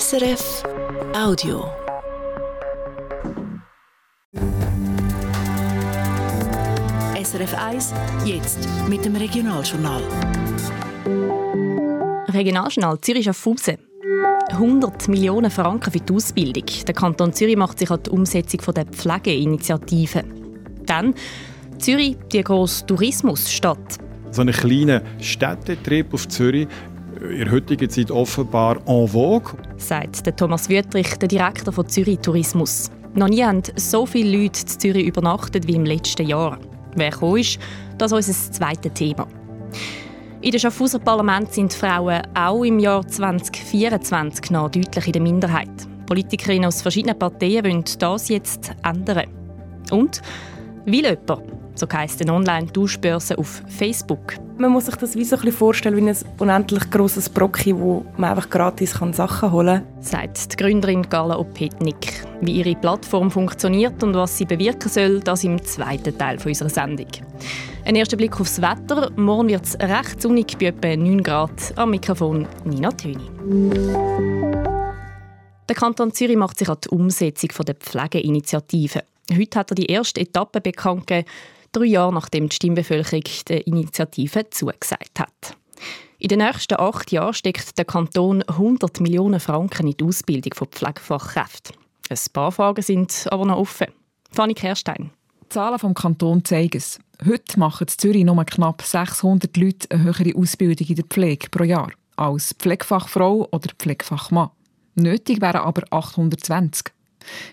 SRF Audio. SRF 1, jetzt mit dem Regionaljournal. Regionaljournal Zürich auf Fuse. 100 Millionen Franken für die Ausbildung. Der Kanton Zürich macht sich an die Umsetzung der Pflegeinitiative. Dann Zürich, die grosse Tourismusstadt. So ein kleiner Städtetrip auf Zürich, in der heutigen Zeit offenbar en vogue, sagt der Thomas Wüthrich, der Direktor von Zürich Tourismus. Noch nie haben so viele Leute in Zürich übernachtet wie im letzten Jahr. Wer gekommen ist, das ist unser zweites Thema. In den Schaffhauser Parlament sind Frauen auch im Jahr 2024 noch deutlich in der Minderheit. Politikerinnen aus verschiedenen Parteien wollen das jetzt ändern. Und will jemand, so heisst eine Online-Tauschbörse auf Facebook. Man muss sich das wie so ein bisschen vorstellen wie ein unendlich grosses Brocki, wo man einfach gratis Sachen holen kann, sagt die Gründerin Carla Opetnik. Wie ihre Plattform funktioniert und was sie bewirken soll, das im zweiten Teil unserer Sendung. Ein erster Blick aufs Wetter. Morgen wird es recht sonnig bei etwa 9 Grad. Am Mikrofon Nina Töni. Der Kanton Zürich macht sich an die Umsetzung der Pflegeinitiative. Heute hat er die erste Etappe bekannt gegeben, 3 Jahre nachdem die Stimmbevölkerung der Initiative zugesagt hat. In den nächsten 8 Jahren steckt der Kanton 100 Millionen Franken in die Ausbildung von Pflegefachkräften. Ein paar Fragen sind aber noch offen. Fanny Kerstein. Die Zahlen vom Kanton zeigen es. Heute machen in Zürich nur knapp 600 Leute eine höhere Ausbildung in der Pflege pro Jahr als Pflegefachfrau oder Pflegefachmann. Nötig wären aber 820.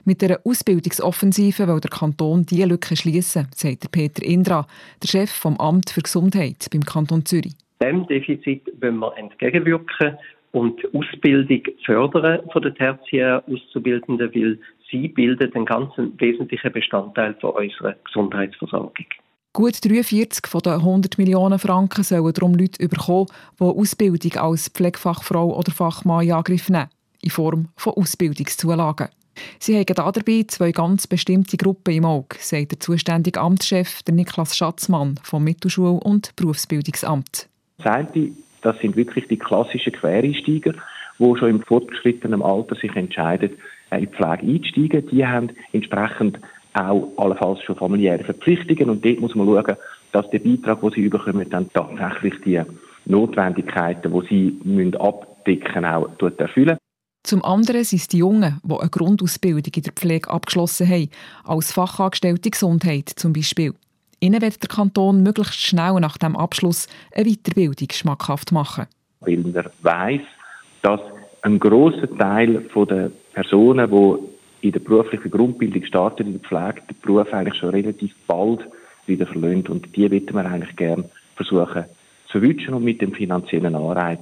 Mit einer Ausbildungsoffensive will der Kanton diese Lücke schliessen, sagt Peter Indra, der Chef vom Amt für Gesundheit beim Kanton Zürich. Dem Defizit wollen wir entgegenwirken und die Ausbildung fördern von den tertiären Auszubildenden, weil sie bilden den ganzen wesentlichen Bestandteil von unserer Gesundheitsversorgung. Gut 43 von den 100 Millionen Franken sollen darum Leute bekommen, die Ausbildung als Pflegefachfrau oder Fachmann in Angriff nehmen, in Form von Ausbildungszulagen. Sie haben dabei 2 ganz bestimmte Gruppen im Auge, sagt der zuständige Amtschef Niklas Schatzmann vom Mittelschul- und Berufsbildungsamt. Das sind wirklich die klassischen Quereinsteiger, die schon im fortgeschrittenen Alter sich entscheiden, in die Pflege einzusteigen. Die haben entsprechend auch allenfalls schon familiäre Verpflichtungen. Und dort muss man schauen, dass der Beitrag, den sie bekommen, dann tatsächlich die Notwendigkeiten, die sie abdecken müssen, auch erfüllen. Zum anderen sind es die Jungen, die eine Grundausbildung in der Pflege abgeschlossen haben, als Fachangestellte Gesundheit zum Beispiel. Ihnen wird der Kanton möglichst schnell nach dem Abschluss eine Weiterbildung schmackhaft machen. Weil er weiss, dass ein grosser Teil der Personen, die in der beruflichen Grundbildung starten, in der Pflege, den Beruf eigentlich schon relativ bald wieder verlässt. Und die möchten wir eigentlich gerne versuchen zu wünschen und mit dem finanziellen Anreiz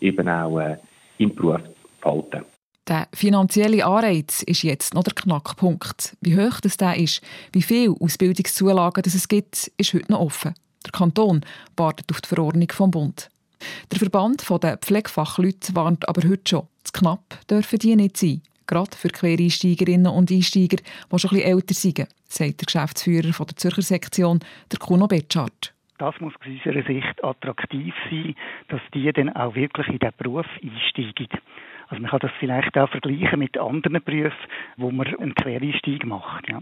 eben auch im Beruf behalten. Der finanzielle Anreiz ist jetzt noch der Knackpunkt. Wie hoch das ist, wie viele Ausbildungszulagen das es gibt, ist heute noch offen. Der Kanton wartet auf die Verordnung vom Bund. Der Verband der Pflegefachleute warnt aber heute schon, zu knapp dürfen die nicht sein. Gerade für Quereinsteigerinnen und Einsteiger, die schon etwas älter sind, sagt der Geschäftsführer der Zürcher Sektion, der Kuno Betschart. Das muss aus unserer Sicht attraktiv sein, dass die dann auch wirklich in diesen Beruf einsteigen. Also man kann das vielleicht auch vergleichen mit anderen Berufen, wo man einen Quereinstieg macht. Ja.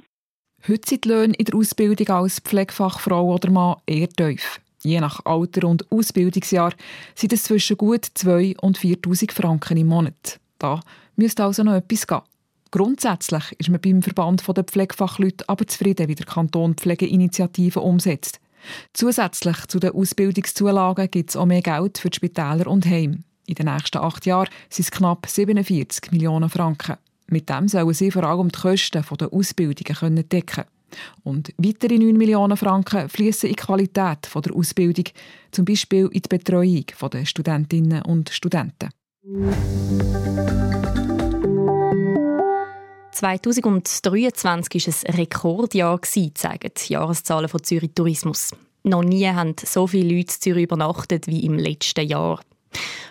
Heute sind die Löhne in der Ausbildung als Pflegefachfrau oder Mann eher tief. Je nach Alter und Ausbildungsjahr sind es zwischen gut 2'000 und 4'000 Franken im Monat. Da müsste also noch etwas gehen. Grundsätzlich ist man beim Verband der Pflegefachleute aber zufrieden, wie der Kanton Pflegeinitiativen umsetzt. Zusätzlich zu den Ausbildungszulagen gibt es auch mehr Geld für die Spitäler und Heime. In den nächsten 8 Jahren sind es knapp 47 Millionen Franken. Mit dem sollen sie vor allem die Kosten der Ausbildungen decken. Und weitere 9 Millionen Franken fließen in die Qualität der Ausbildung, zum Beispiel in die Betreuung der Studentinnen und Studenten. 2023 war ein Rekordjahr, zeigen die Jahreszahlen von Zürich Tourismus. Noch nie haben so viele Leute in Zürich übernachtet wie im letzten Jahr.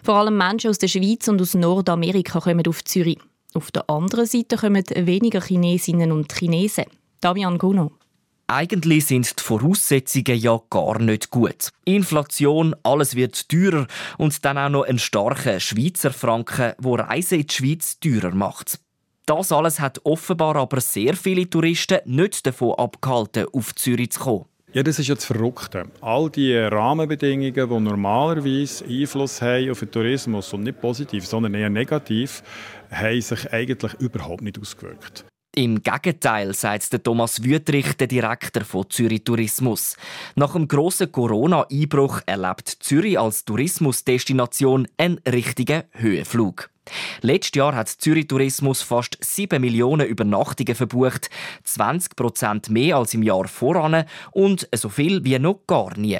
Vor allem Menschen aus der Schweiz und aus Nordamerika kommen auf Zürich. Auf der anderen Seite kommen weniger Chinesinnen und Chinesen. Damian Guno. Eigentlich sind die Voraussetzungen ja gar nicht gut. Inflation, alles wird teurer und dann auch noch ein starker Schweizer Franken, der Reisen in die Schweiz teurer macht. Das alles hat offenbar aber sehr viele Touristen nicht davon abgehalten, auf Zürich zu kommen. Ja, das ist ja das Verrückte. All die Rahmenbedingungen, die normalerweise Einfluss haben auf den Tourismus, und nicht positiv, sondern eher negativ, haben sich eigentlich überhaupt nicht ausgewirkt. Im Gegenteil, sagt der Thomas Wüthrich, der Direktor von Zürich Tourismus. Nach dem grossen Corona-Einbruch erlebt Zürich als Tourismusdestination einen richtigen Höhenflug. Letztes Jahr hat Zürich Tourismus fast 7 Millionen Übernachtungen verbucht, 20% mehr als im Jahr voran und so viel wie noch gar nie.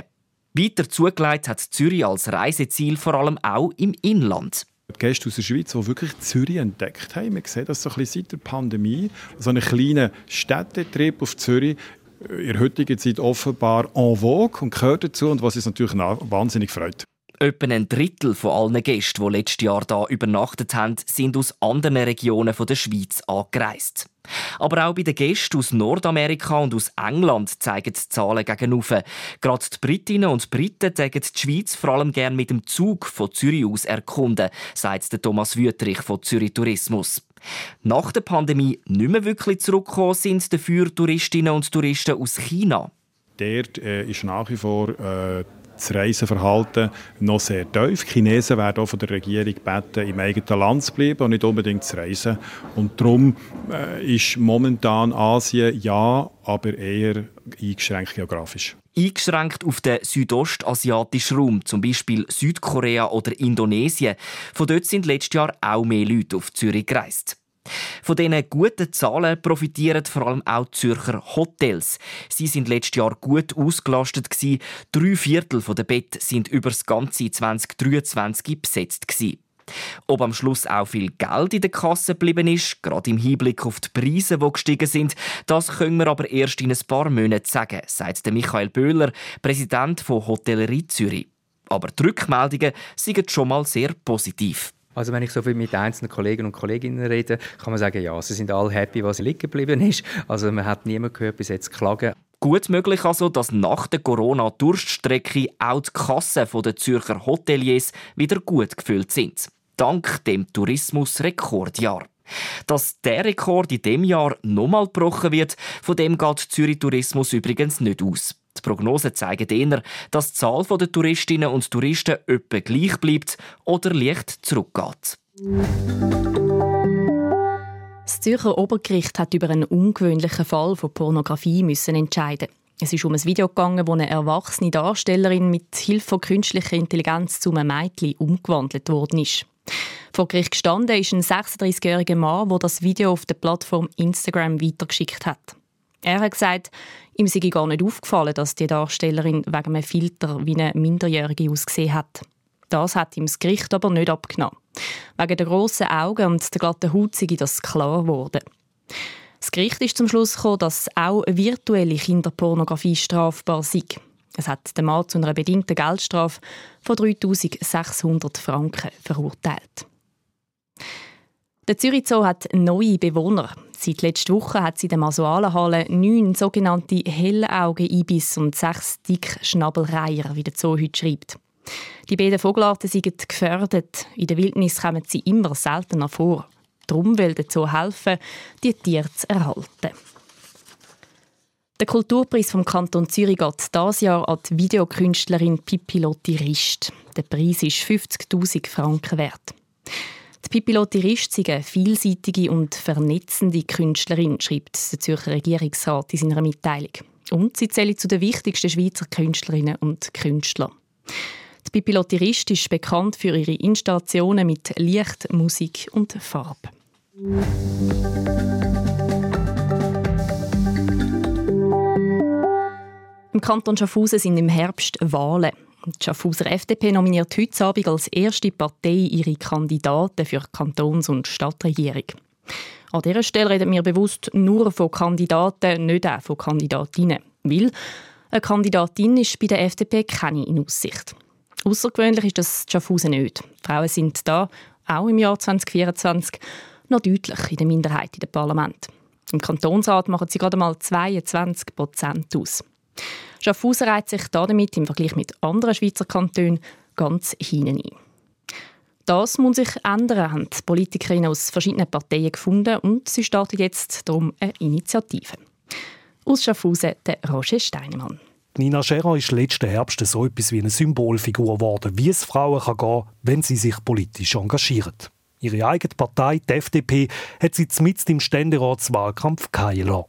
Weiter zugelegt hat Zürich als Reiseziel vor allem auch im Inland. Die Gäste aus der Schweiz, die wirklich Zürich entdeckt haben, wir sehen das so ein bisschen seit der Pandemie, so einen kleinen Städtetrip auf Zürich, in der heutigen Zeit offenbar en vogue und gehört dazu, und was uns natürlich wahnsinnig freut. Etwa ein Drittel von allen Gästen, die letztes Jahr hier übernachtet haben, sind aus anderen Regionen der Schweiz angereist. Aber auch bei den Gästen aus Nordamerika und aus England zeigen die Zahlen gegenauf. Gerade die Britinnen und Briten sagen die Schweiz vor allem gerne mit dem Zug von Zürich aus erkunden, sagt Thomas Wüthrich von Zürich Tourismus. Nach der Pandemie nicht mehr wirklich zurückgekommen sind dafür Touristinnen und Touristen aus China. Dort ist nach wie vor das Reiseverhalten noch sehr tief. Die Chinesen werden auch von der Regierung gebeten, im eigenen Land zu bleiben und nicht unbedingt zu reisen. Und darum ist momentan Asien ja, aber eher eingeschränkt geografisch. Eingeschränkt auf den südostasiatischen Raum, zum Beispiel Südkorea oder Indonesien. Von dort sind letztes Jahr auch mehr Leute auf Zürich gereist. Von diesen guten Zahlen profitieren vor allem auch die Zürcher Hotels. Sie waren letztes Jahr gut ausgelastet. 3/4 der Betten waren über das ganze 2023 besetzt. Ob am Schluss auch viel Geld in der Kasse geblieben ist, gerade im Hinblick auf die Preise, die gestiegen sind, das können wir aber erst in ein paar Monaten sagen, sagt Michael Böhler, Präsident von Hotellerie Zürich. Aber die Rückmeldungen sind schon mal sehr positiv. Also wenn ich so viel mit einzelnen Kollegen und Kolleginnen rede, kann man sagen, ja, sie sind alle happy, was liegen geblieben ist. Also man hat niemand gehört bis jetzt klagen. Gut möglich also, dass nach der Corona-Durststrecke auch die Kassen der Zürcher Hoteliers wieder gut gefüllt sind. Dank dem Tourismusrekordjahr. Dass der Rekord in diesem Jahr nochmal gebrochen wird, von dem geht Zürich Tourismus übrigens nicht aus. Die Prognosen zeigen eher, dass die Zahl der Touristinnen und Touristen etwa gleich bleibt oder leicht zurückgeht. Das Zürcher Obergericht hat über einen ungewöhnlichen Fall von Pornografie müssen entscheiden. Es ist um ein Video gegangen, wo eine erwachsene Darstellerin mit Hilfe von künstlicher Intelligenz zu einem Mädchen umgewandelt worden ist. Vor Gericht gestanden ist ein 36-jähriger Mann, der das Video auf der Plattform Instagram weitergeschickt hat. Er hat gesagt, ihm sei gar nicht aufgefallen, dass die Darstellerin wegen einem Filter wie eine Minderjährige ausgesehen hat. Das hat ihm das Gericht aber nicht abgenommen. Wegen der grossen Augen und der glatten Haut sei das klar geworden. Das Gericht ist zum Schluss gekommen, dass auch virtuelle Kinderpornografie strafbar sei. Es hat den Mann zu einer bedingten Geldstrafe von 3'600 Franken verurteilt. Der Zürich Zoo hat neue Bewohner. Seit letzter Woche hat sie in der Masualenhalle 9 sogenannte Hellaugen-Ibis und 6 Dickschnabelreiher, wie der Zoo heute schreibt. Die beiden Vogelarten sind gefährdet. In der Wildnis kommen sie immer seltener vor. Darum will der Zoo helfen, die Tiere zu erhalten. Der Kulturpreis vom Kanton Zürich geht dieses Jahr an die Videokünstlerin Pippilotti Rist. Der Preis ist 50'000 Franken wert. Die Pippilotti Rist ist eine vielseitige und vernetzende Künstlerin, schreibt der Zürcher Regierungsrat in seiner Mitteilung. Und sie zählt zu den wichtigsten Schweizer Künstlerinnen und Künstlern. Die Pippilotti Rist ist bekannt für ihre Installationen mit Licht, Musik und Farbe. Im Kanton Schaffhausen sind im Herbst Wahlen. Die Schaffhauser FDP nominiert heute Abend als erste Partei ihre Kandidaten für die Kantons- und Stadtregierung. An dieser Stelle reden wir bewusst nur von Kandidaten, nicht auch von Kandidatinnen. Weil eine Kandidatin ist bei der FDP keine in Aussicht. Außergewöhnlich ist das in Schaffhausen nicht. Die Frauen sind da, auch im Jahr 2024, noch deutlich in der Minderheit in dem Parlament. Im Kantonsrat machen sie gerade mal 22% aus. Schaffhausen reiht sich damit im Vergleich mit anderen Schweizer Kantonen ganz hinten ein. Das muss sich ändern, haben die Politikerinnen aus verschiedenen Parteien gefunden und sie startet jetzt darum eine Initiative. Aus Schaffhausen, der Roger Steinemann. Nina Scherer ist letzten Herbst so etwas wie eine Symbolfigur geworden, wie es Frauen gehen kann, wenn sie sich politisch engagieren. Ihre eigene Partei, die FDP, hat sie mitten im Ständeratswahlkampf fallen lassen.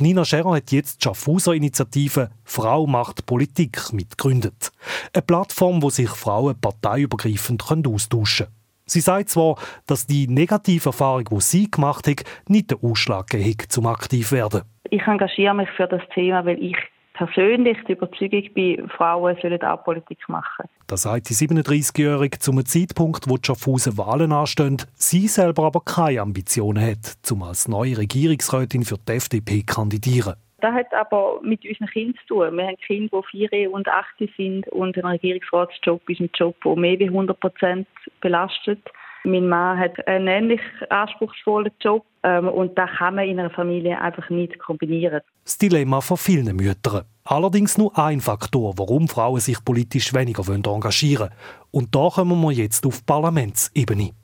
Nina Scherer hat jetzt die Schaffhauser Initiative «Frau macht Politik» mitgegründet. Eine Plattform, wo sich Frauen parteiübergreifend austauschen können. Sie sagt zwar, dass die negative Erfahrung, die sie gemacht hat, nicht den Ausschlag gegeben hat, um aktiv zu werden. Ich engagiere mich für das Thema, weil ich persönlich die Überzeugung bin, Frauen sollen auch Politik machen. Das sagt die 37-Jährige zum Zeitpunkt, wo die Schaffhausen Wahlen anstehen, sie selber aber keine Ambitionen hat, um als neue Regierungsrätin für die FDP zu kandidieren. Das hat aber mit unseren Kindern zu tun. Wir haben Kinder, die 4 und 8 sind und ein Regierungsratsjob ist ein Job, der mehr als 100% belastet. Mein Mann hat einen ähnlich anspruchsvollen Job und das kann man in einer Familie einfach nicht kombinieren. Das Dilemma von vielen Müttern. Allerdings nur ein Faktor, warum Frauen sich politisch weniger engagieren wollen. Und da kommen wir jetzt auf die Parlamentsebene. Die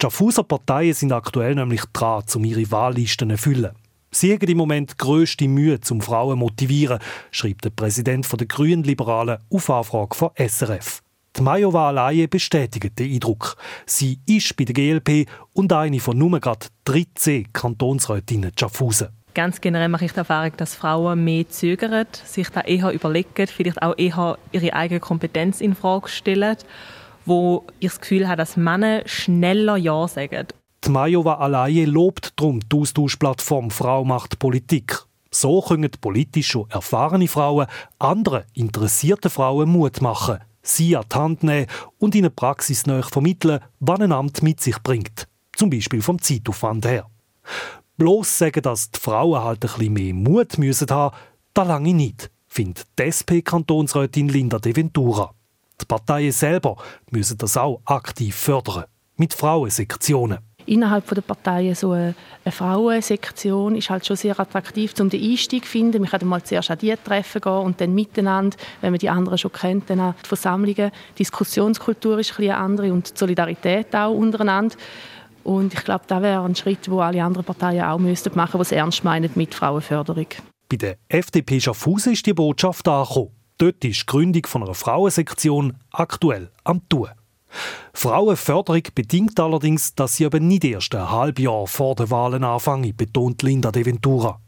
Schaffhauser Parteien sind aktuell nämlich dran, um ihre Wahllisten zu füllen. Sie haben im Moment die grösste Mühe, um Frauen zu motivieren, schreibt der Präsident der Grünen-Liberalen auf Anfrage von SRF. Die Majowa alleine bestätigt den Eindruck. Sie ist bei der GLP und eine von nur gerade 13 Kantonsrätinnen Schaffhausen. Ganz generell mache ich die Erfahrung, dass Frauen mehr zögern, sich da eher überlegen, vielleicht auch eher ihre eigene Kompetenz infrage stellen, wo ich das Gefühl habe, dass Männer schneller Ja sagen. Die Majowa alleine lobt darum die Austauschplattform «Frau macht Politik». So können politisch schon erfahrene Frauen anderen interessierten Frauen Mut machen, sie an die Hand nehmen und ihnen praxisnäher vermitteln, was ein Amt mit sich bringt. Zum Beispiel vom Zeitaufwand her. Bloß sagen, dass die Frauen halt ein bisschen mehr Mut haben müssen, da lange nicht, findet die SP-Kantonsrätin Linda De Ventura. Die Parteien selber müssen das auch aktiv fördern. Mit Frauensektionen. Innerhalb der Parteien so eine Frauensektion ist halt schon sehr attraktiv, um den Einstieg zu finden. Man kann mal zuerst an die Treffen gehen und dann miteinander, wenn man die anderen schon kennt, dann an die Versammlungen. Die Diskussionskultur ist ein bisschen eine andere und die Solidarität auch untereinander. Und ich glaube, das wäre ein Schritt, den alle anderen Parteien auch müssten machen, die es ernst meinen mit Frauenförderung. Bei der FDP Schaffhausen ist die Botschaft angekommen. Dort ist die Gründung von einer Frauensektion aktuell am Tun. Frauenförderung bedingt allerdings, dass sie eben nicht erst ein halbes Jahr vor den Wahlen anfangen, betont Linda De Ventura.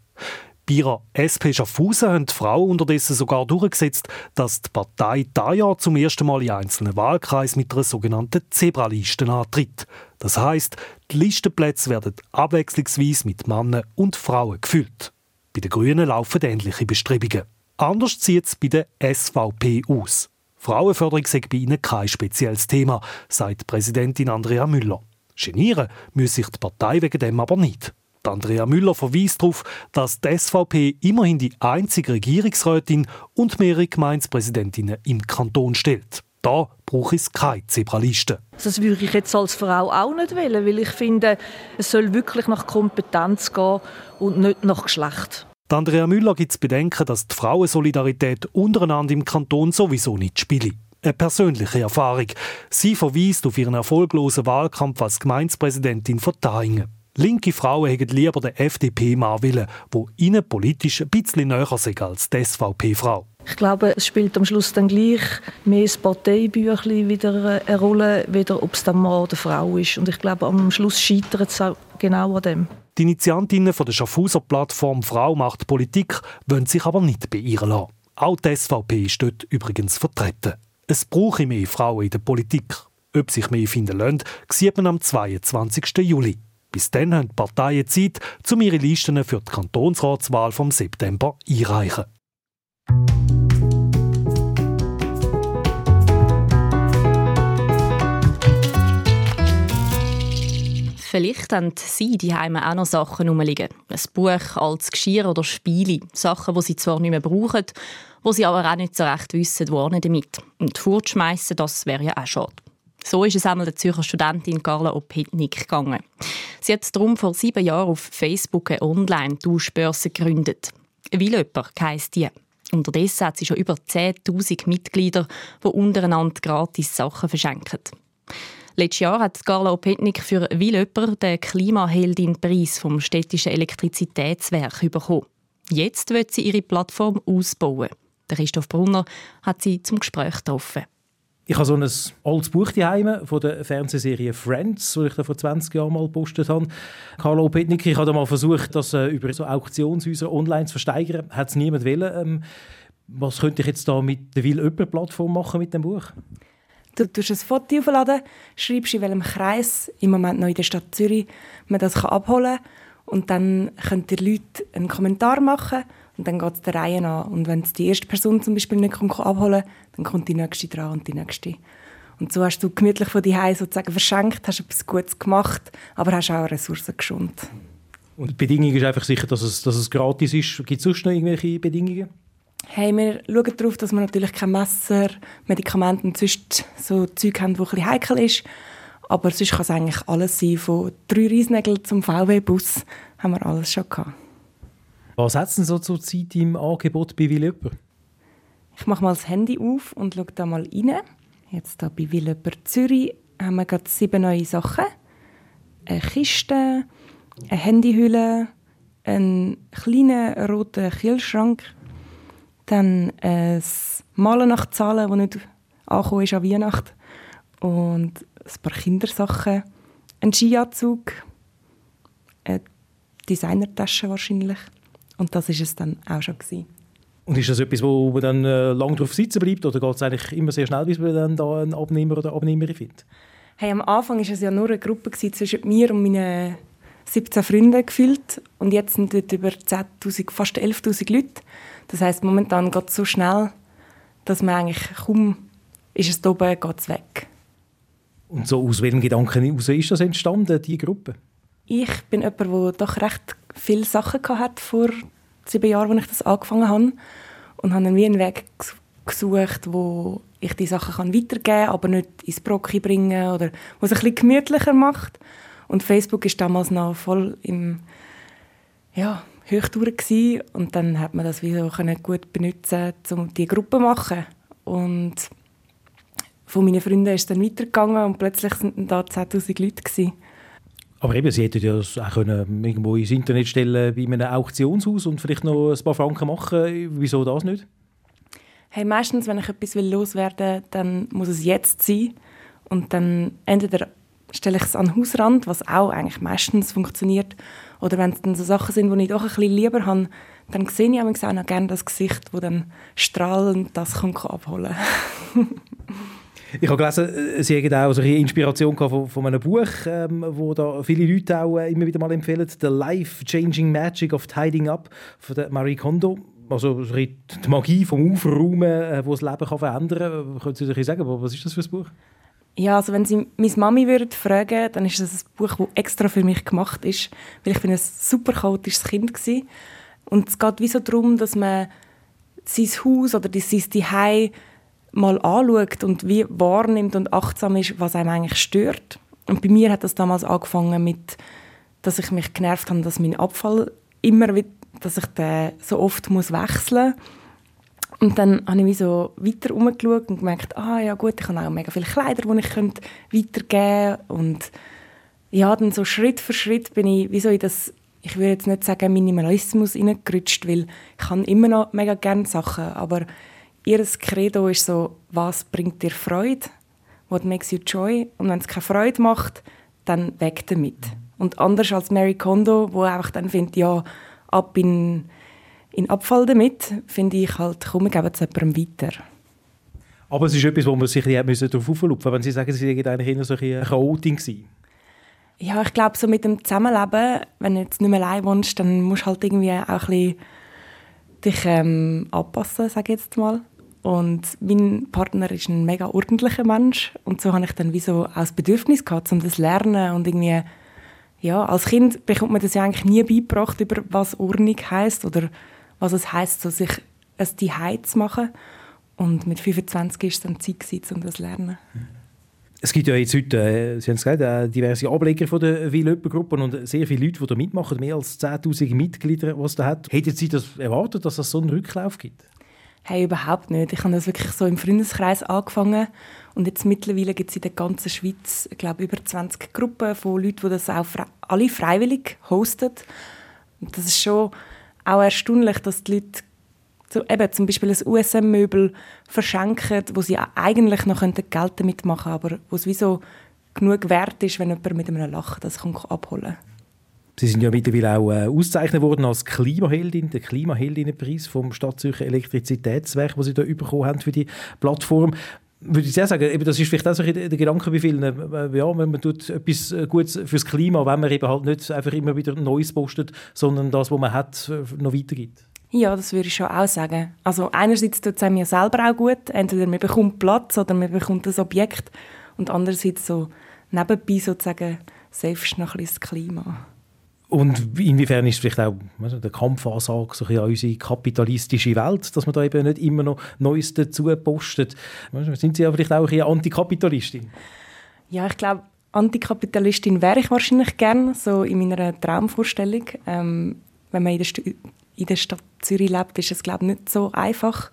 Bei ihrer SP Schaffhausen haben die Frauen unterdessen sogar durchgesetzt, dass die Partei dieses Jahr zum ersten Mal in einzelnen Wahlkreisen mit einer sogenannten Zebraliste antritt. Das heisst, die Listenplätze werden abwechslungsweise mit Männern und Frauen gefüllt. Bei den Grünen laufen ähnliche Bestrebungen. Anders sieht es bei der SVP aus. Frauenförderung sei bei ihnen kein spezielles Thema, sagt Präsidentin Andrea Müller. Genieren müsse sich die Partei wegen dem aber nicht. Die Andrea Müller verweist darauf, dass die SVP immerhin die einzige Regierungsrätin und mehrere Gemeindepräsidentinnen im Kanton stellt. Da brauche es keine Zebralisten. Das würde ich jetzt als Frau auch nicht wollen, weil ich finde, es soll wirklich nach Kompetenz gehen und nicht nach Geschlecht. Andrea Müller gibt es Bedenken, dass die Frauensolidarität untereinander im Kanton sowieso nicht spielt. Eine persönliche Erfahrung. Sie verweist auf ihren erfolglosen Wahlkampf als Gemeindepräsidentin von Taingen. Linke Frauen hätten lieber den FDP-Mann willen, der ihnen politisch ein bisschen näher sind als die SVP-Frau. Ich glaube, es spielt am Schluss dann gleich mehr das Parteibüchlein wieder eine Rolle, weder ob es der Mann oder Frau ist. Und ich glaube, am Schluss scheitert es auch genau an dem. Die Initiantinnen von der Schaffhauser Plattform «Frau macht Politik» wollen sich aber nicht beirren lassen. Auch die SVP ist dort übrigens vertreten. Es brauche mehr Frauen in der Politik. Ob sich mehr finden lassen, sieht man am 22. Juli. Bis dann haben die Parteien Zeit, um ihre Listen für die Kantonsratswahl vom September einreichen. Vielleicht haben Sie die Heime auch noch Sachen rumliegen. Ein Buch, altes Geschirr oder Spiele. Sachen, die Sie zwar nicht mehr brauchen, die Sie aber auch nicht so recht wissen, wohin damit. Und fortschmeissen, das wäre ja auch schade. So ist es einmal der Zürcher Studentin Carla Opitnik gegangen. Sie hat darum vor 7 Jahren auf Facebook eine Online-Tauschbörse gegründet. «Willöpper» heisst die. Unterdessen hat sie schon über 10'000 Mitglieder, die untereinander gratis Sachen verschenken. Letztes Jahr hat Carla Opetnik für «Willöpper» den Klimaheldin-Preis vom Städtischen Elektrizitätswerk bekommen. Jetzt will sie ihre Plattform ausbauen. Christoph Brunner hat sie zum Gespräch getroffen. Ich habe so ein altes Buch daheim von der Fernsehserie «Friends», das ich da vor 20 Jahren mal gepostet habe. Carla Opetnik, ich habe mal versucht, das über so Auktionshäuser online zu versteigern. Hat es niemand wollen. Was könnte ich jetzt da mit der «Willöpper»-Plattform machen mit dem Buch? Du tust ein Foto aufladen, schreibst in welchem Kreis, im Moment noch in der Stadt Zürich, man das abholen kann. Und dann können die Leute einen Kommentar machen und dann geht es der Reihe an. Und wenn es die erste Person zum Beispiel nicht abholen kann, dann kommt die nächste dran und die nächste. Und so hast du gemütlich von daheim sozusagen verschenkt, hast etwas Gutes gemacht, aber hast auch Ressourcen geschont. Und die Bedingung ist einfach sicher, dass es gratis ist. Gibt es sonst noch irgendwelche Bedingungen? Hey, wir schauen darauf, dass wir natürlich kein Messer, Medikamente und sonst so Zeug haben, das etwas heikel ist. Aber sonst kann es eigentlich alles sein, von 3 Reisnägeln zum VW-Bus haben wir alles schon gehabt. Was hat es denn so zur Zeit im Angebot bei Willöpper? Ich mache mal das Handy auf und schaue da mal rein. Jetzt hier bei Willöpper Zürich haben wir gerade 7 neue Sachen. Eine Kiste, eine Handyhülle, einen kleinen roten Kühlschrank, dann ein Malen nach Zahlen, das nicht angekommen ist an Weihnachten, und ein paar Kindersachen, einen Skianzug, eine Designertasche wahrscheinlich. Und das war es dann auch schon. Und ist das etwas, wo man dann lange drauf sitzen bleibt? Oder geht es eigentlich immer sehr schnell, bis man dann da einen Abnehmer oder Abnehmerin findet? Hey, am Anfang war es ja nur eine Gruppe zwischen mir und meinen 17 Freunden gefühlt. Und jetzt sind dort über 10'000, fast 11'000 Leute. Das heisst, momentan geht es so schnell, dass man eigentlich kaum ist es da oben, geht es weg. Und so aus welchen Gedanken heraus ist das entstanden, diese Gruppe? Ich bin jemand, der doch recht viele Sachen hatte vor 7 Jahren, als ich das angefangen habe. Und habe mir einen Weg gesucht, wo ich die Sachen weitergeben kann, aber nicht ins Brocki bringen oder wo es ein bisschen gemütlicher macht. Und Facebook war damals noch voll im Höchstouren gewesen. Und dann hat man das wieder gut benutzen, um die Gruppe zu machen. Und von meinen Freunden ist es dann weitergegangen und plötzlich waren da 10'000 Leute gewesen. Aber eben, sie hätten ja das auch können irgendwo ins Internet stellen bei einem Auktionshaus und vielleicht noch ein paar Franken machen. Wieso das nicht? Hey, meistens, wenn ich etwas loswerden will, dann muss es jetzt sein. Und dann entweder stelle ich es an den Hausrand, was auch eigentlich meistens funktioniert. Oder wenn es dann so Sachen sind, die ich doch ein bisschen lieber habe, dann sehe ich auch noch gerne das Gesicht, das dann strahlend das abholen kann. Ich habe gelesen, Sie hatten auch eine Inspiration von einem Buch, wo da viele Leute auch immer wieder mal empfehlen. «The Life-Changing Magic of Tidying Up» von Marie Kondo. Also die Magie vom Aufräumen, wo das Leben kann verändern kann. Können Sie sich sagen, was ist das für ein Buch? Ja, also wenn Sie meine Mami fragen würden, dann ist das ein Buch, das extra für mich gemacht ist. Weil ich bin ein super chaotisches Kind war. Und es geht wie so darum, dass man sein Haus oder sein Zuhause mal anschaut und wie wahrnimmt und achtsam ist, was einem eigentlich stört. Und bei mir hat das damals angefangen mit, dass ich mich genervt habe, dass mein Abfall immer wieder, dass ich den so oft wechseln muss. Und dann habe ich mich so weiter herumgeschaut und gemerkt, ich habe auch mega viele Kleider, die ich weitergeben könnte. Und ja, dann so Schritt für Schritt bin ich wie so in das, ich würde jetzt nicht sagen Minimalismus hineingerutscht, weil ich habe immer noch mega gerne Sachen, aber ihr Credo ist so, was bringt dir Freude? What makes you joy? Und wenn es keine Freude macht, dann weg damit. Und anders als Marie Kondo, wo einfach dann findet, ja, ab in Abfall damit, finde ich halt, komm, wir geben es jemandem weiter. Aber es ist etwas, wo man sich darauf auflupfen, wenn Sie sagen, Sie waren eigentlich eher so ein Chaotin. Ja, ich glaube, so mit dem Zusammenleben, wenn du jetzt nicht mehr allein wohnst, dann musst du halt irgendwie auch ein bisschen dich anpassen, sage ich jetzt mal. Und mein Partner ist ein mega ordentlicher Mensch. Und so habe ich dann wie so auch das Bedürfnis gehabt, um das zu lernen. Und irgendwie, ja, als Kind bekommt man das ja eigentlich nie beigebracht, über was Ordnung heisst oder was es heisst, so sich ein Zuhause zu machen. Und mit 25 war es dann Zeit, um das zu lernen. Es gibt ja jetzt heute, Sie haben es gesagt, diverse Ableger von der Will-Öpper-Gruppen und sehr viele Leute, die da mitmachen, mehr als 10'000 Mitglieder, die es da hat. Hätten Sie das erwartet, dass es so einen Rücklauf gibt? Hey, überhaupt nicht. Ich habe das wirklich so im Freundeskreis angefangen und jetzt mittlerweile gibt es in der ganzen Schweiz, ich glaube, über 20 Gruppen von Leuten, die das auch alle freiwillig hosten. Und das ist schon auch erstaunlich, dass die Leute eben zum Beispiel ein USM-Möbel verschenken, wo sie eigentlich noch Geld damit machen können, aber wo es wie so genug wert ist, wenn jemand mit einem Lachen das abholen kann. Sie sind ja mittlerweile auch ausgezeichnet worden als Klimaheldin, der Klimaheldinnenpreis vom Stadtzürcher Elektrizitätswerk, den Sie da bekommen haben für die Plattform. Würde ich sehr sagen, eben das ist vielleicht auch so der Gedanke bei vielen, ja, wenn man tut etwas Gutes fürs Klima, wenn man eben halt nicht einfach immer wieder Neues postet, sondern das, was man hat, noch weitergibt. Ja, das würde ich schon auch sagen. Also einerseits tut es einem ja selber auch gut, entweder man bekommt Platz oder man bekommt ein Objekt und andererseits so nebenbei sozusagen selbst noch ein bisschen das Klima. Und inwiefern ist vielleicht auch der Kampfansage so an unsere kapitalistische Welt, dass man da eben nicht immer noch Neues dazu postet? Sind Sie ja vielleicht auch eine Antikapitalistin? Ja, ich glaube, Antikapitalistin wäre ich wahrscheinlich gern, so in meiner Traumvorstellung. Wenn man in der Stadt Zürich lebt, ist es, glaube ich, nicht so einfach.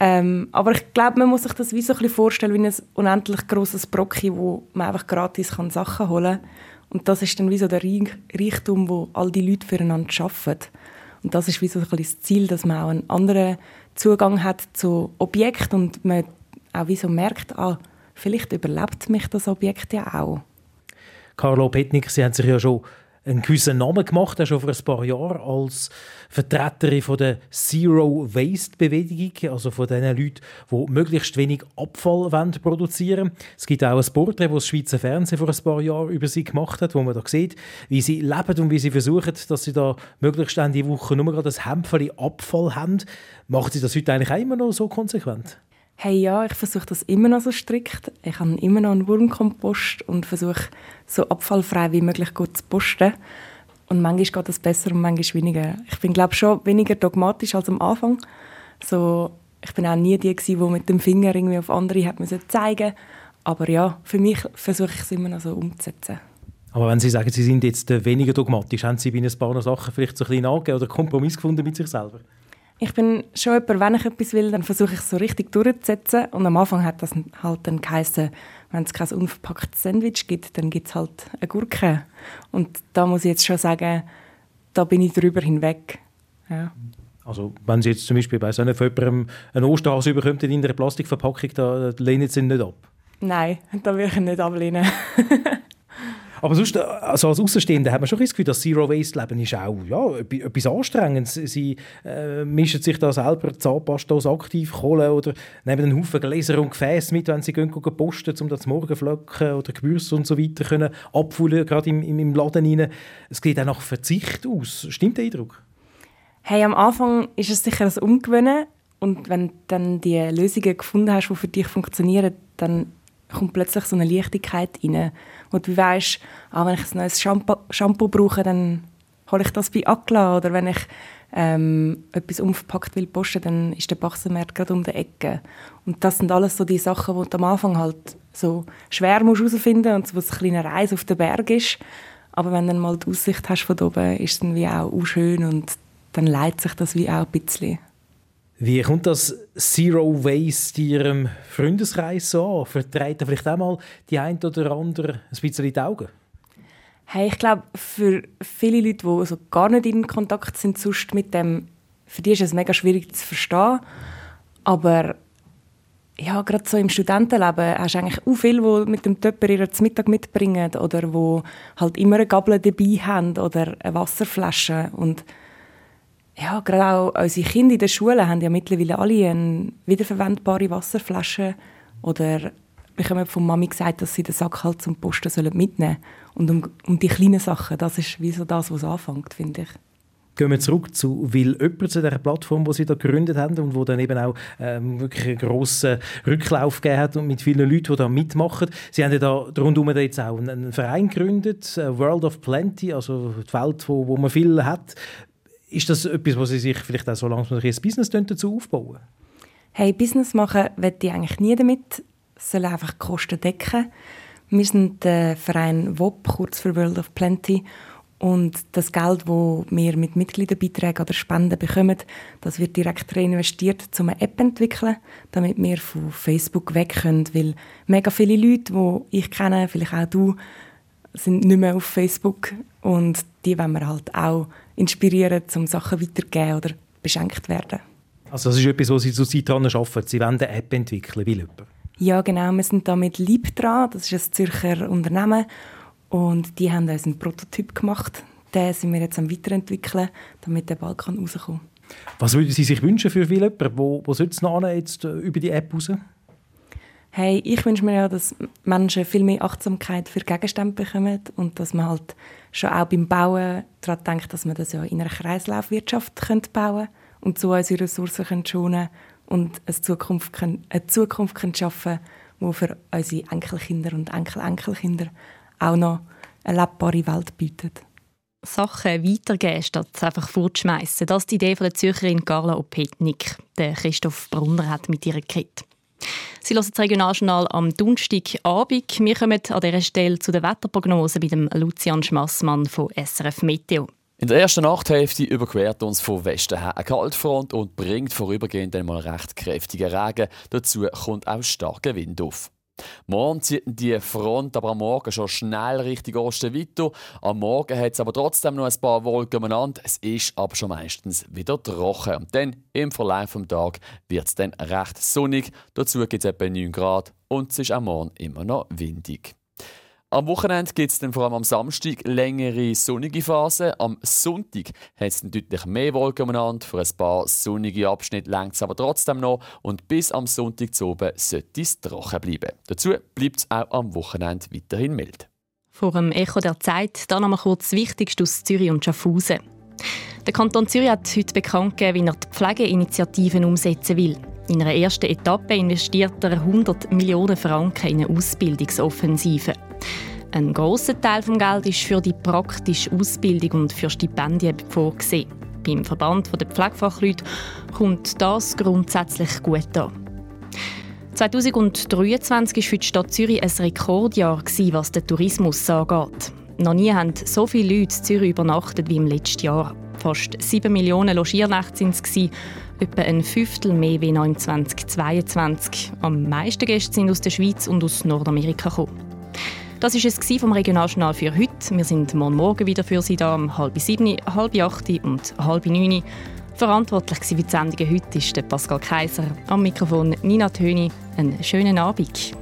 Aber ich glaube, man muss sich das wie so ein bisschen vorstellen wie ein unendlich grosses Brocki, wo man einfach gratis Sachen holen kann. Und das ist dann wie so der Reichtum, wo all die Leute füreinander arbeiten. Und das ist wie so ein bisschen das Ziel, dass man auch einen anderen Zugang hat zu Objekten und man auch wie so merkt, vielleicht überlebt mich das Objekt ja auch. Carlo Petnik, Sie haben sich ja schon einen gewissen Namen gemacht, schon vor ein paar Jahren als Vertreterin von der Zero-Waste-Bewegung, also von den Leuten, die möglichst wenig Abfall produzieren wollen. Es gibt auch ein Porträt, das das Schweizer Fernsehen vor ein paar Jahren über sie gemacht hat, wo man da sieht, wie sie leben und wie sie versuchen, dass sie da möglichst Ende Woche nur gerade ein Hämpfchen Abfall haben. Macht sie das heute eigentlich auch immer noch so konsequent? Hey, ja, ich versuche das immer noch so strikt. Ich habe immer noch einen Wurmkompost und versuche, so abfallfrei wie möglich gut zu posten. Und manchmal geht das besser und manchmal weniger. Ich bin, glaube ich, schon weniger dogmatisch als am Anfang. So, ich bin auch nie die, die mit dem Finger irgendwie auf andere hat zeigen musste. Aber ja, für mich versuche ich es immer noch so umzusetzen. Aber wenn Sie sagen, Sie sind jetzt weniger dogmatisch, haben Sie bei ein paar Sachen vielleicht so ein bisschen angegeben oder Kompromiss gefunden mit sich selber? Ich bin schon jemand, wenn ich etwas will, dann versuche ich es so richtig durchzusetzen. Und am Anfang hat das halt dann geheißen, wenn es kein unverpacktes Sandwich gibt, dann gibt es halt eine Gurke. Und da muss ich jetzt schon sagen, da bin ich drüber hinweg. Ja. Also wenn Sie jetzt zum Beispiel bei so einem von jemandem einen Osterhase überkommt in einer Plastikverpackung, da lehnen Sie ihn nicht ab? Nein, da würde ich ihn nicht ablehnen. Aber sonst, also als Außenstehender hat man schon das Gefühl, dass Zero-Waste-Leben ist auch ja, etwas Anstrengendes. Sie mischen sich da selber Zahnpastos aktiv, Kohle oder nehmen einen Haufen Gläser und Gefäße mit, wenn sie gehen posten, um das Morgenflöcken oder Gebürse und so weiter können abfüllen, gerade im Laden rein. Es geht auch nach Verzicht aus. Stimmt der Eindruck? Hey, am Anfang ist es sicher ein Umgewöhnen. Und wenn du dann die Lösungen gefunden hast, die für dich funktionieren, dann kommt plötzlich so eine Leichtigkeit rein. Und du weisst, wenn ich ein neues Shampoo brauche, dann hole ich das bei Agla. Oder wenn ich etwas unverpackt will posten, dann ist der Bachsenmarkt gerade um die Ecke. Und das sind alles so die Sachen, die du am Anfang halt so schwer herausfinden musst und wo es eine kleine Reise auf den Berg ist. Aber wenn du dann mal die Aussicht hast von oben, ist es dann wie auch schön und dann leitet sich das wie auch ein bisschen. Wie kommt das Zero Waste in Ihrem Freundeskreis so an? Vertreibt ihr vielleicht auch mal die ein oder andere ein bisschen in die Augen? Hey, ich glaube, für viele Leute, die also gar nicht in Kontakt sind sonst mit dem, für die ist es mega schwierig zu verstehen. Aber ja, gerade so im Studentenleben hast du eigentlich auch viele, die mit dem Töpper ihre zum Mittag mitbringen oder die halt immer eine Gabel dabei haben oder eine Wasserflasche. Und ja, gerade auch unsere Kinder in der Schule haben ja mittlerweile alle eine wiederverwendbare Wasserflasche. Oder bekommen von Mami gesagt, dass sie den Sack halt zum Posten mitnehmen sollen. Und um die kleinen Sachen, das ist wie so das, was anfängt, finde ich. Gehen wir zurück zu Will Öpper, zu der Plattform, die Sie da gegründet haben und die dann eben auch wirklich einen grossen Rücklauf gegeben hat und mit vielen Leuten, die da mitmachen. Sie haben ja da rundum jetzt auch einen Verein gegründet, World of Plenty, also die Welt, wo man viel hat. Ist das etwas, was Sie sich vielleicht auch so langsam ein Business dazu aufbauen? Hey, Business machen möchte ich eigentlich nie damit. sollen einfach die Kosten decken. Wir sind der Verein WOP, kurz für World of Plenty. Und das Geld, das wir mit Mitgliederbeiträgen oder Spenden bekommen, das wird direkt reinvestiert, um eine App zu entwickeln, damit wir von Facebook weg können. Weil mega viele Leute, die ich kenne, vielleicht auch du, sind nicht mehr auf Facebook. Und die wollen wir halt auch inspirieren, um Sachen weiterzugeben oder beschenkt werden. Also das ist etwas, was Sie zurzeit daran arbeiten. Sie wollen eine App entwickeln, wie jemand? Ja, genau. Wir sind da mit Leib dran. Das ist ein Zürcher Unternehmen. Und die haben uns einen Prototyp gemacht. Den sind wir jetzt am Weiterentwickeln, damit der bald rauskommen kann. Was würden Sie sich wünschen für viele Leute? Wo sollte es noch jetzt über die App raus? Hey, ich wünsche mir ja, dass Menschen viel mehr Achtsamkeit für Gegenstände bekommen und dass man halt schon auch beim Bauen daran denkt, dass man das ja in einer Kreislaufwirtschaft bauen könnte und so unsere Ressourcen schonen und eine Zukunft schaffen, die für unsere Enkelkinder und Enkel-Enkelkinder auch noch eine lebbare Welt bietet. Sachen weitergeben, statt einfach fortzuschmeissen. Das ist die Idee von der Zürcherin Carla Opetnik. Der Christoph Brunner hat mit ihr geredet. Sie hören das Regionaljournal am Donnerstagabend. Wir kommen an dieser Stelle zu der Wetterprognose bei dem Lucian Schmassmann von SRF Meteo. In der ersten Nachthälfte überquert uns von Westen her eine Kaltfront und bringt vorübergehend einmal recht kräftigen Regen. Dazu kommt auch starker Wind auf. Morgen zieht die Front aber am Morgen schon schnell Richtung Osten weiter. Am Morgen hat es aber trotzdem noch ein paar Wolken umeinander. Es ist aber schon meistens wieder trocken. Und dann im Verlauf des Tages wird es dann recht sonnig. Dazu gibt es etwa 9 Grad und es ist am Morgen immer noch windig. Am Wochenende gibt es dann vor allem am Samstag längere sonnige Phasen. Am Sonntag hat es deutlich mehr Wolken umeinander. Für ein paar sonnige Abschnitte längt es aber trotzdem noch. Und bis am Sonntag zu oben sollte es trocken bleiben. Dazu bleibt es auch am Wochenende weiterhin mild. Vor dem Echo der Zeit hier nochmal kurz das Wichtigste aus Zürich und Schaffhausen. Der Kanton Zürich hat heute bekannt gegeben, wie er die Pflegeinitiativen umsetzen will. In einer ersten Etappe investiert er 100 Millionen Franken in eine Ausbildungsoffensive. Ein grosser Teil des Geldes ist für die praktische Ausbildung und für Stipendien vorgesehen. Beim Verband der Pflegefachleute kommt das grundsätzlich gut an. 2023 war für die Stadt Zürich ein Rekordjahr, was den Tourismus angeht. Noch nie haben so viele Leute in Zürich übernachtet wie im letzten Jahr. Fast 7 Millionen Logiernächte waren es, etwa ein Fünftel mehr wie noch im 2022. Am meisten Gäste sind aus der Schweiz und aus Nordamerika gekommen. Das war es vom Regionaljournal für heute. Wir sind morgen wieder für Sie da um 6:30, 7:30 und 8:30. Verantwortlich für die Sendungen heute ist Pascal Kaiser. Am Mikrofon Nina Töni. Einen schönen Abend.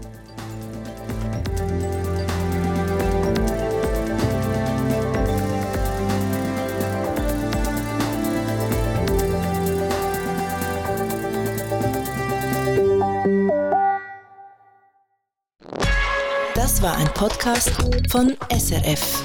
Das war ein Podcast von SRF.